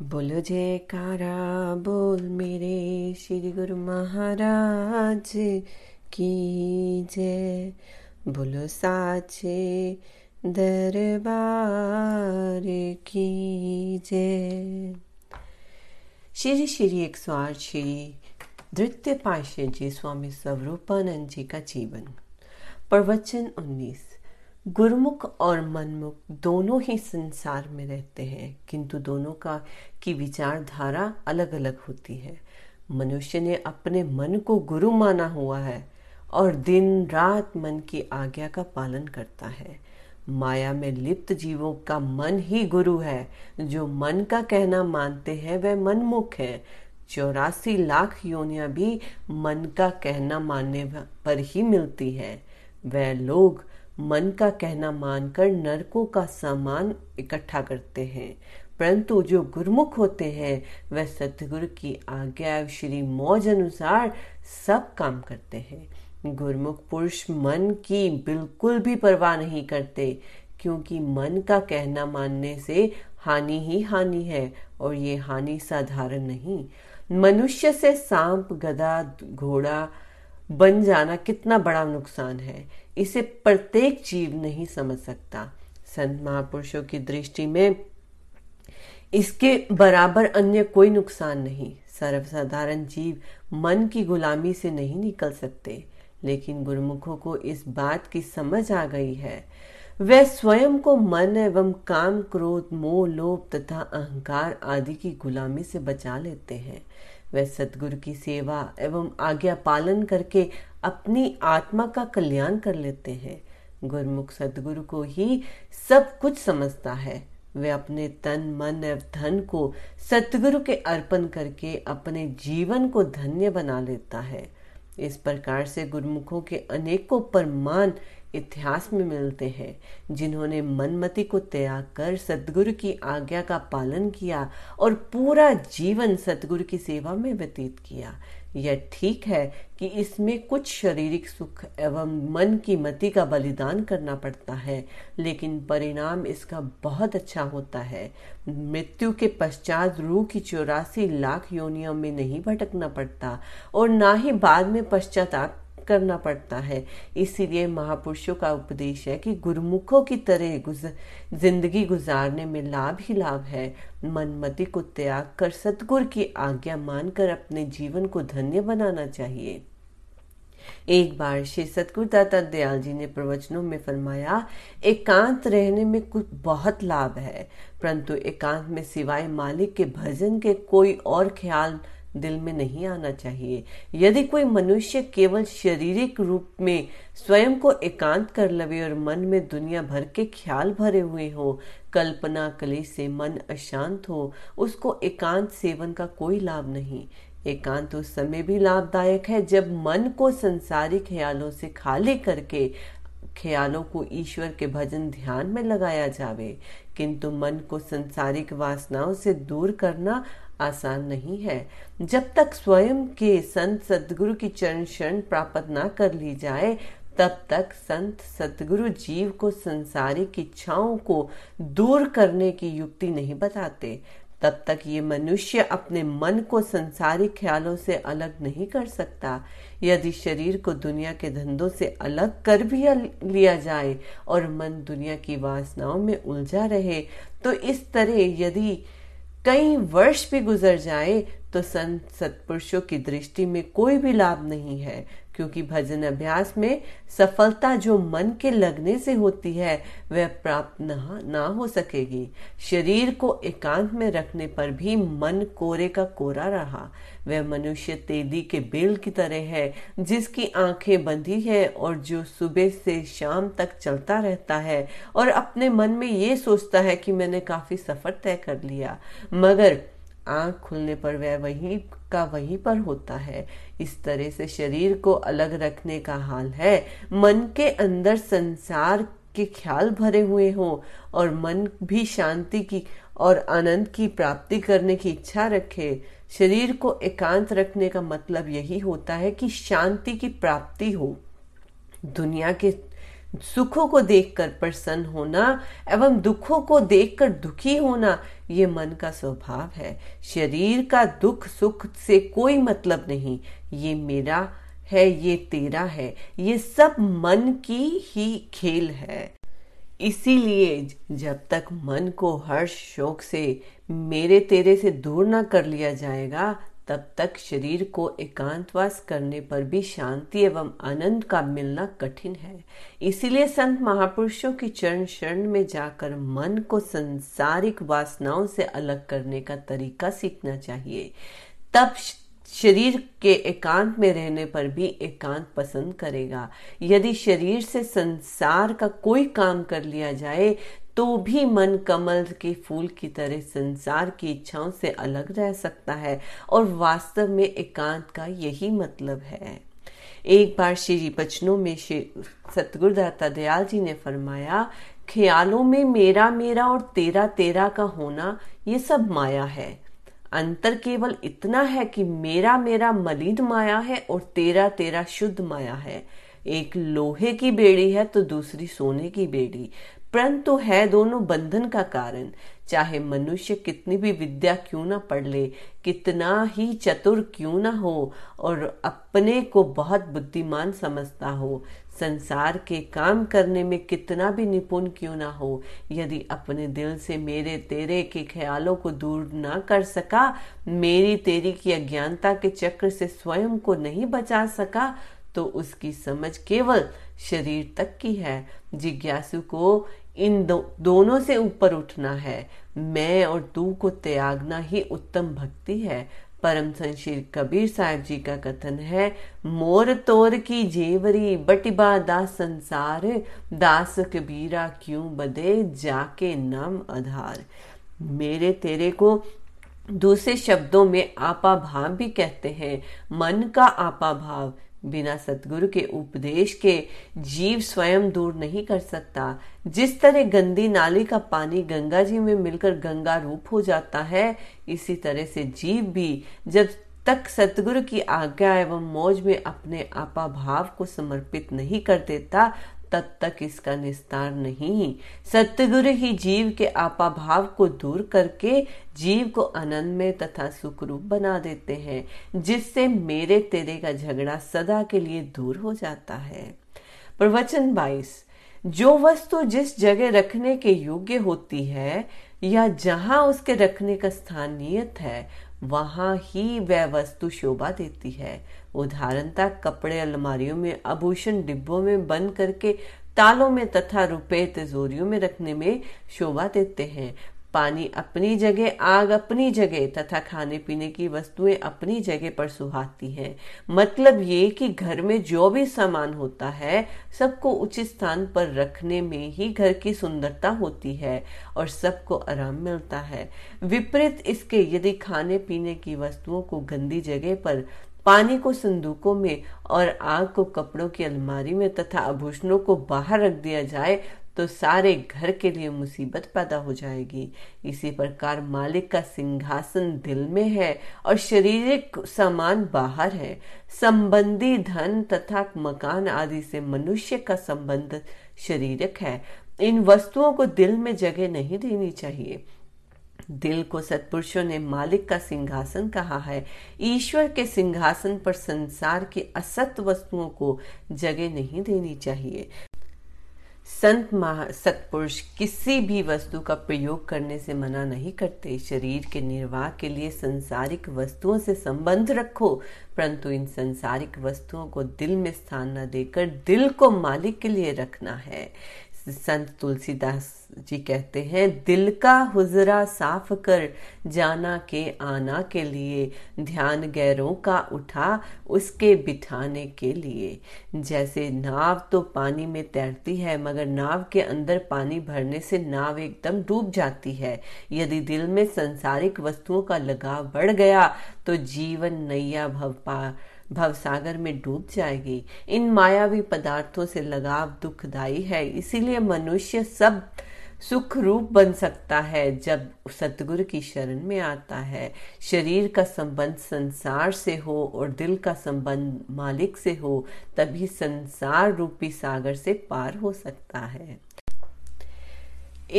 बोलो जयकारा बोल मेरे श्री गुरु महाराज की जय। बोलो साचे दरबार की जय। श्री श्री 108 श्री द्वितीय पातशाह जी स्वामी स्वरूपानंद जी का जीवन। प्रवचन 19। गुरुमुख और मनमुख दोनों ही संसार में रहते हैं, किंतु दोनों की विचारधारा अलग अलग होती है। मनुष्य ने अपने मन को गुरु माना हुआ है और दिन रात मन की आज्ञा का पालन करता है। माया में लिप्त जीवों का मन ही गुरु है। जो मन का कहना मानते हैं वह मनमुख है। 84 लाख योनियां भी मन का कहना मानने पर ही मिलती है। वह लोग मन का कहना मानकर नरकों का सामान इकट्ठा करते हैं, परंतु जो गुरुमुख होते हैं वह सतगुरु की आज्ञा श्री मौज अनुसार सब काम करते हैं। गुरुमुख पुरुष मन की बिल्कुल भी परवाह नहीं करते, क्योंकि मन का कहना मानने से हानि ही हानि है, और ये हानि साधारण नहीं। मनुष्य से सांप, गधा, घोड़ा बन जाना कितना बड़ा नुकसान है, इसे प्रत्येक जीव नहीं समझ सकता। संत महापुरुषों की दृष्टि में इसके बराबर अन्य कोई नुकसान नहीं। सर्वसाधारण जीव मन की गुलामी से नहीं निकल सकते, लेकिन गुरुमुखों को इस बात की समझ आ गई है। वे स्वयं को मन एवं काम, क्रोध, मोह, लोभ तथा अहंकार आदि की गुलामी से बचा लेते हैं। वे सतगुरु की सेवा एवं आज्ञा पालन करके अपनी आत्मा का कल्याण कर लेते हैं। गुरुमुख सतगुरु को ही सब कुछ समझता है। वे अपने तन, मन एवं धन को सतगुरु के अर्पण करके अपने जीवन को धन्य बना लेता है। इस प्रकार से गुरुमुखों के अनेकों प्रमाण इतिहास में मिलते हैं, जिन्होंने मनमति को त्याग कर सतगुरु की आज्ञा का पालन किया और पूरा जीवन सतगुरु की सेवा में व्यतीत किया। यह ठीक है कि इसमें कुछ शारीरिक सुख एवं मन की मति का बलिदान करना पड़ता है, लेकिन परिणाम इसका बहुत अच्छा होता है। मृत्यु के पश्चात रूह की 84 लाख योनियों में नहीं भटकना पड़ता और ना ही बाद में पश्चाताप करना पड़ता है। इसीलिए महापुरुषों का उपदेश है कि गुरुमुखों की तरह जिंदगी गुजारने में लाभ ही लाभ है। मनमति को त्याग कर सतगुरु की आज्ञा मानकर अपने जीवन को धन्य बनाना चाहिए। एक बार श्री सतगुरु दाता दयाल जी ने प्रवचनों में फरमाया, एकांत रहने में कुछ बहुत लाभ है, परंतु एकांत में सिवाय मालिक के भजन के कोई और ख्याल दिल में नहीं आना चाहिए। यदि कोई मनुष्य केवल शारीरिक रूप में स्वयं को एकांत कर लवे और मन में दुनिया भर के ख्याल भरे हुए हो, कल्पना कली से मन अशांत हो, उसको एकांत सेवन का कोई लाभ नहीं। एकांत उस समय भी लाभदायक है जब मन को संसारी ख्यालों से खाली करके ख्यालों को ईश्वर के भजन ध्यान में लगाया जावे, किंतु मन को संसारिक वासनाओं से दूर करना आसान नहीं है। जब तक स्वयं के संत सद्गुरु की चरण शरण प्राप्त ना कर ली जाए, तब तक संत सद्गुरु जीव को संसारिक इच्छाओं को दूर करने की युक्ति नहीं बताते। तब तक ये मनुष्य अपने मन को संसारिक ख्यालों से अलग नहीं कर सकता। यदि शरीर को दुनिया के धंधों से अलग कर भी लिया जाए और मन दुनिया की वासनाओं में उलझा रहे, तो इस तरह यदि कई वर्ष भी गुजर जाए तो संत सत्पुरुषों की दृष्टि में कोई भी लाभ नहीं है, क्योंकि भजन अभ्यास में सफलता जो मन के लगने से होती है वह प्राप्त ना हो सकेगी। शरीर को एकांत में रखने पर भी मन कोरे का कोरा रहा। वह मनुष्य तेली के बेल की तरह है, जिसकी आंखें बंधी है और जो सुबह से शाम तक चलता रहता है और अपने मन में ये सोचता है कि मैंने काफी सफर तय कर लिया, मगर आँख खुलने पर वह वहीं का वहीं पर होता है। इस तरह से शरीर को अलग रखने का हाल है। मन के अंदर संसार के ख्याल भरे हुए हो और मन भी शांति की और आनंद की प्राप्ति करने की इच्छा रखे। शरीर को एकांत रखने का मतलब यही होता है कि शांति की प्राप्ति हो। दुनिया के सुखों को देखकर प्रसन्न होना एवं दुखों को देखकर दुखी होना ये मन का स्वभाव है। शरीर का दुख सुख से कोई मतलब नहीं। ये मेरा है, ये तेरा है, ये सब मन की ही खेल है। इसीलिए जब तक मन को हर्ष शोक से मेरे तेरे से दूर ना कर लिया जाएगा, तब तक शरीर को एकांतवास करने पर भी शांति एवं आनंद का मिलना कठिन है। इसीलिए संत महापुरुषों की चरण शरण में जाकर मन को संसारिक वासनाओं से अलग करने का तरीका सीखना चाहिए। तब शरीर के एकांत में रहने पर भी एकांत पसंद करेगा। यदि शरीर से संसार का कोई काम कर लिया जाए तो भी मन कमल के फूल की तरह संसार की इच्छाओं से अलग रह सकता है, और वास्तव में एकांत का यही मतलब है। एक बार श्री बचनों में सतगुरु दाता दयाल जी ने फरमाया, ख्यालों में मेरा मेरा और तेरा तेरा का होना ये सब माया है। अंतर केवल इतना है कि मेरा मेरा मलिन माया है और तेरा तेरा शुद्ध माया है। एक लोहे की बेड़ी है तो दूसरी सोने की बेड़ी, परंतु है दोनों बंधन का कारण। चाहे मनुष्य कितनी भी विद्या क्यों ना पढ़ ले, कितना ही चतुर क्यों ना हो और अपने को बहुत बुद्धिमान समझता हो, संसार के काम करने में कितना भी निपुण क्यों ना हो, यदि अपने दिल से मेरे तेरे के ख्यालों को दूर ना कर सका, मेरी तेरी की अज्ञानता के चक्र से स्वयं को नहीं बचा सका, तो उसकी समझ केवल शरीर तक की है। जिज्ञासु को इन दोनों से ऊपर उठना है। मैं और तू को त्यागना ही उत्तम भक्ति है। परम संत श्री कबीर साहब जी का कथन है, मोर तोर की जेवरी बटिबा दास संसार, दास कबीरा क्यों बदे जाके नाम आधार। मेरे तेरे को दूसरे शब्दों में आपा भाव भी कहते हैं। मन का आपा भाव बिना सतगुरु के उपदेश के जीव स्वयं दूर नहीं कर सकता। जिस तरह गंदी नाली का पानी गंगा जी में मिलकर गंगा रूप हो जाता है, इसी तरह से जीव भी जब तक सतगुरु की आज्ञा एवं मौज में अपने आपा भाव को समर्पित नहीं कर देता, तब तक इसका निस्तार नहीं। सतगुरु ही जीव के आपा भाव को दूर करके जीव को आनंदमय तथा सुखरूप बना देते हैं, जिससे मेरे तेरे का झगड़ा सदा के लिए दूर हो जाता है। प्रवचन 22। जो वस्तु जिस जगह रखने के योग्य होती है या जहां उसके रखने का स्थान नियत है, वहां ही वह वस्तु शोभा देती है। उदाहरणतः कपड़े अलमारियों में, आभूषण डिब्बों में बंद करके तालों में तथा रुपए तिजोरियों में रखने में शोभा देते हैं। पानी अपनी जगह, आग अपनी जगह तथा खाने पीने की वस्तुएं अपनी जगह पर सुहाती हैं। मतलब ये कि घर में जो भी सामान होता है, सबको उचित स्थान पर रखने में ही घर की सुंदरता होती है और सबको आराम मिलता है। विपरीत इसके यदि खाने पीने की वस्तुओं को गंदी जगह पर, पानी को संदूकों में और आग को कपड़ों की अलमारी में तथा आभूषणों को बाहर रख दिया जाए, तो सारे घर के लिए मुसीबत पैदा हो जाएगी। इसी प्रकार मालिक का सिंहासन दिल में है और शारीरिक सामान बाहर है। संबंधी धन तथा मकान आदि से मनुष्य का संबंध शारीरिक है। इन वस्तुओं को दिल में जगह नहीं देनी चाहिए। दिल को सत्पुरुषों ने मालिक का सिंहासन कहा है। ईश्वर के सिंहासन पर संसार की असत वस्तुओं को जगह नहीं देनी चाहिए। संत सत्पुरुष किसी भी वस्तु का प्रयोग करने से मना नहीं करते। शरीर के निर्वाह के लिए संसारिक वस्तुओं से संबंध रखो, परंतु इन संसारिक वस्तुओं को दिल में स्थान न देकर दिल को मालिक के लिए रखना है। संत तुलसीदास जी कहते हैं, दिल का हुजरा साफ कर, जाना के आना के लिए, ध्यान गैरों का उठा, उसके बिठाने के लिए। जैसे नाव तो पानी में तैरती है, मगर नाव के अंदर पानी भरने से नाव एकदम डूब जाती है। यदि दिल में संसारिक वस्तुओं का लगाव बढ़ गया तो जीवन नैया भवसागर में डूब जाएगी। इन मायावी पदार्थों से लगाव दुखदाई है। इसीलिए मनुष्य सब सुख रूप बन सकता है जब सतगुरु की शरण में आता है। शरीर का संबंध संसार से हो और दिल का संबंध मालिक से हो, तभी संसार रूपी सागर से पार हो सकता है।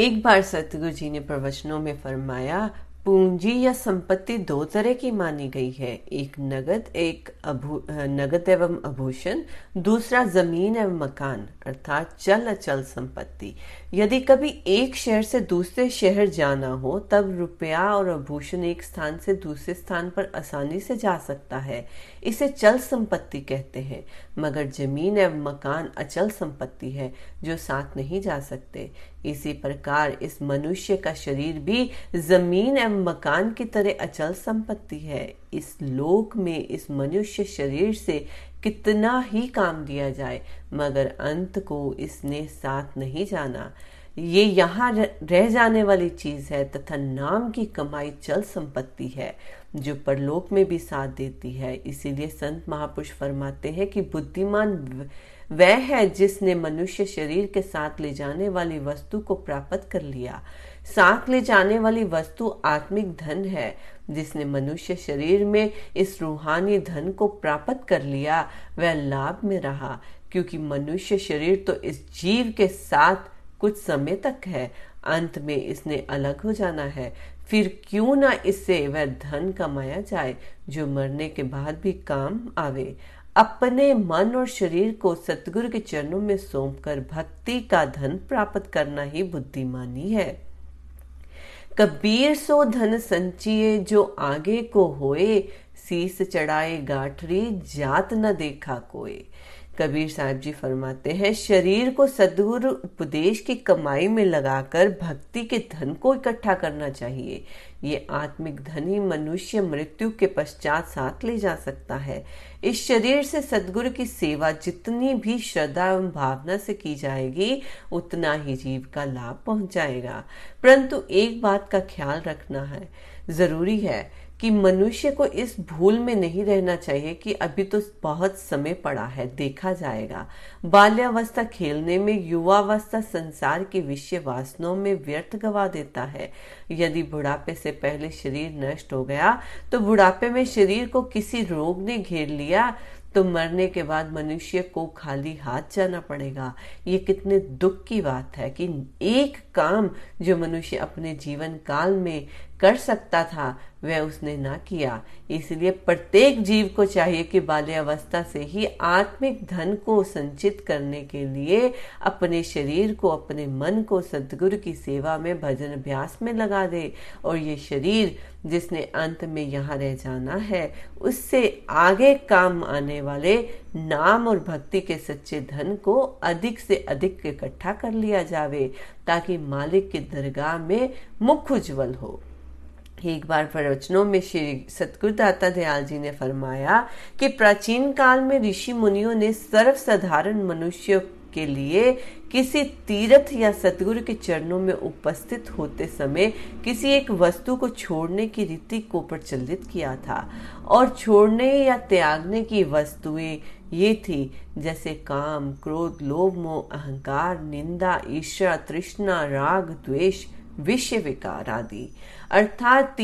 एक बार सतगुरु जी ने प्रवचनों में फरमाया, पूंजी या संपत्ति दो तरह की मानी गई है, एक नगद एवं आभूषण, दूसरा जमीन एवं मकान अर्थात चल अचल संपत्ति। यदि कभी एक शहर से दूसरे शहर जाना हो, तब रुपया और आभूषण एक स्थान से दूसरे स्थान पर आसानी से जा सकता है, इसे चल संपत्ति कहते हैं। मगर जमीन एवं मकान अचल संपत्ति है जो साथ नहीं जा सकते। इसी प्रकार इस मनुष्य का शरीर भी जमीन एवं मकान की तरह अचल संपत्ति है। इस लोक में इस मनुष्य शरीर से कितना ही काम दिया जाए, मगर अंत को इसने साथ नहीं जाना। ये यहाँ रह जाने वाली चीज है तथा नाम की कमाई चल संपत्ति है जो परलोक में भी साथ देती है। इसीलिए संत महापुरुष फरमाते हैं कि बुद्धिमान वह है जिसने मनुष्य शरीर के साथ ले जाने वाली वस्तु को प्राप्त कर लिया। साथ ले जाने वाली वस्तु आत्मिक धन है। जिसने मनुष्य शरीर में इस रूहानी धन को प्राप्त कर लिया, वह लाभ में रहा, क्योंकि मनुष्य शरीर तो इस जीव के साथ कुछ समय तक है, अंत में इसने अलग हो जाना है। फिर क्यों ना इससे वह धन कमाया जाए जो मरने के बाद भी काम आवे। अपने मन और शरीर को सतगुरु के चरणों में सौंपकर भक्ति का धन प्राप्त करना ही बुद्धिमानी है। कबीर सो धन संचिए जो आगे को होए, शीस चढ़ाए गाठरी जात न देखा कोई। कबीर साहब जी फरमाते हैं, शरीर को सदगुरु उपदेश की कमाई में लगाकर भक्ति के धन को इकट्ठा करना चाहिए। ये आत्मिक धन ही मनुष्य मृत्यु के पश्चात साथ ले जा सकता है। इस शरीर से सदगुरु की सेवा जितनी भी श्रद्धा एवं भावना से की जाएगी, उतना ही जीव का लाभ पहुंच जाएगा। परंतु एक बात का ख्याल रखना है, जरूरी है कि मनुष्य को इस भूल में नहीं रहना चाहिए कि अभी तो बहुत समय पड़ा है, देखा जाएगा। बाल्यावस्था खेलने में, युवावस्था संसार की विषय वासनाओं में व्यर्थ गवा देता है। यदि बुढ़ापे से पहले शरीर नष्ट हो गया तो बुढ़ापे में शरीर को किसी रोग ने घेर लिया तो मरने के बाद मनुष्य को खाली हाथ जाना पड़ेगा। ये कितने दुख की बात है कि एक काम जो मनुष्य अपने जीवन काल में कर सकता था वह उसने ना किया। इसलिए प्रत्येक जीव को चाहिए कि बाल्यावस्था से ही आत्मिक धन को संचित करने के लिए अपने शरीर को, अपने मन को सदगुरु की सेवा में, भजन अभ्यास में लगा दे। और ये शरीर जिसने अंत में यहाँ रह जाना है, उससे आगे काम आने वाले नाम और भक्ति के सच्चे धन को अधिक से अधिक इकट्ठा कर लिया जावे, ताकि मालिक की दरगाह में मुख उज्ज्वल हो। एक बार प्रवचनों में श्री सतगुरु दाता दयाल जी ने फरमाया कि प्राचीन काल में ऋषि मुनियों ने सर्वसाधारण मनुष्यों के लिए किसी तीर्थ या सतगुरु के चरणों में उपस्थित होते समय किसी एक वस्तु को छोड़ने की रीति को प्रचलित किया था। और छोड़ने या त्यागने की वस्तुएं ये थी जैसे काम, क्रोध, लोभ, मोह, अहंकार, निंदा, ईर्ष्या, तृष्णा, राग, द्वेष, विषय विकार आदि। अर्थात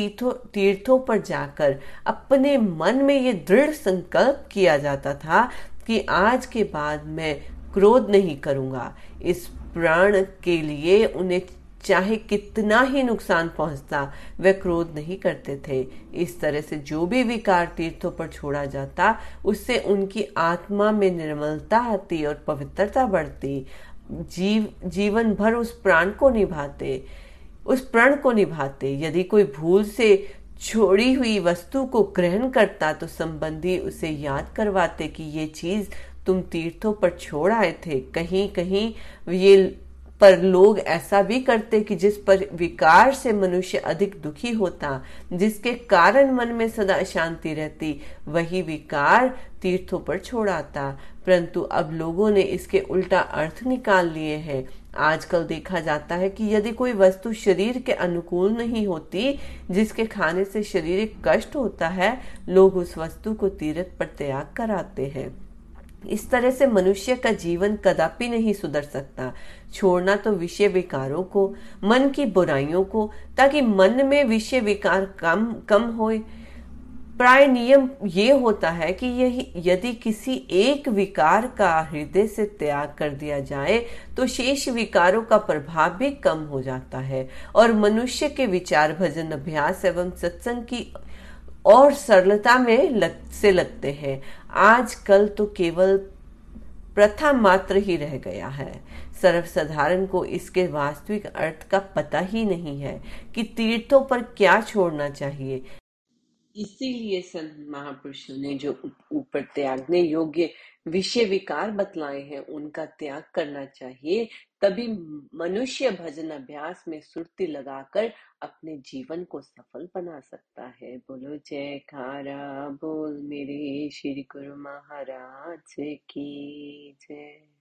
तीर्थों पर जाकर अपने मन में ये दृढ़ संकल्प किया जाता था कि आज के बाद मैं क्रोध नहीं करूंगा। इस प्राण के लिए उन्हें चाहे कितना ही नुकसान पहुंचता, वे क्रोध नहीं करते थे। इस तरह से जो भी विकार तीर्थों पर छोड़ा जाता, उससे उनकी आत्मा में निर्मलता आती और पवित्रता बढ़ती। जीवन भर उस प्राण को निभाते। यदि कोई भूल से छोड़ी हुई वस्तु को ग्रहण करता तो संबंधी उसे याद करवाते कि ये चीज तुम तीर्थों पर छोड़ आए थे। कहीं कहीं ये पर लोग ऐसा भी करते कि जिस पर विकार से मनुष्य अधिक दुखी होता, जिसके कारण मन में सदा अशांति रहती, वही विकार तीर्थों पर छोड़ आता। परंतु अब लोगों ने इसके उल्टा अर्थ निकाल लिए हैं। आजकल देखा जाता है कि यदि कोई वस्तु शरीर के अनुकूल नहीं होती, जिसके खाने से शारीरिक कष्ट होता है, लोग उस वस्तु को तीर्थ पर त्याग कराते हैं। इस तरह से मनुष्य का जीवन कदापि नहीं सुधर सकता। छोड़ना तो विषय विकारों को, मन की बुराइयों को, ताकि मन में विषय विकार कम हो। प्राय नियम ये होता है कि यदि किसी एक विकार का हृदय से त्याग कर दिया जाए तो शेष विकारों का प्रभाव भी कम हो जाता है और मनुष्य के विचार भजन अभ्यास एवं सत्संग की और सरलता में लगते हैं। आजकल तो केवल प्रथा मात्र ही रह गया है। सर्वसाधारण को इसके वास्तविक अर्थ का पता ही नहीं है कि तीर्थों पर क्या छोड़ना चाहिए। इसीलिए संत महापुरुषों ने जो ऊपर त्यागने योग्य विषय विकार बतलाए हैं उनका त्याग करना चाहिए, तभी मनुष्य भजन अभ्यास में सुरती लगाकर अपने जीवन को सफल बना सकता है। बोलो जयकारा, बोल मेरे श्री गुरु महाराज की जय।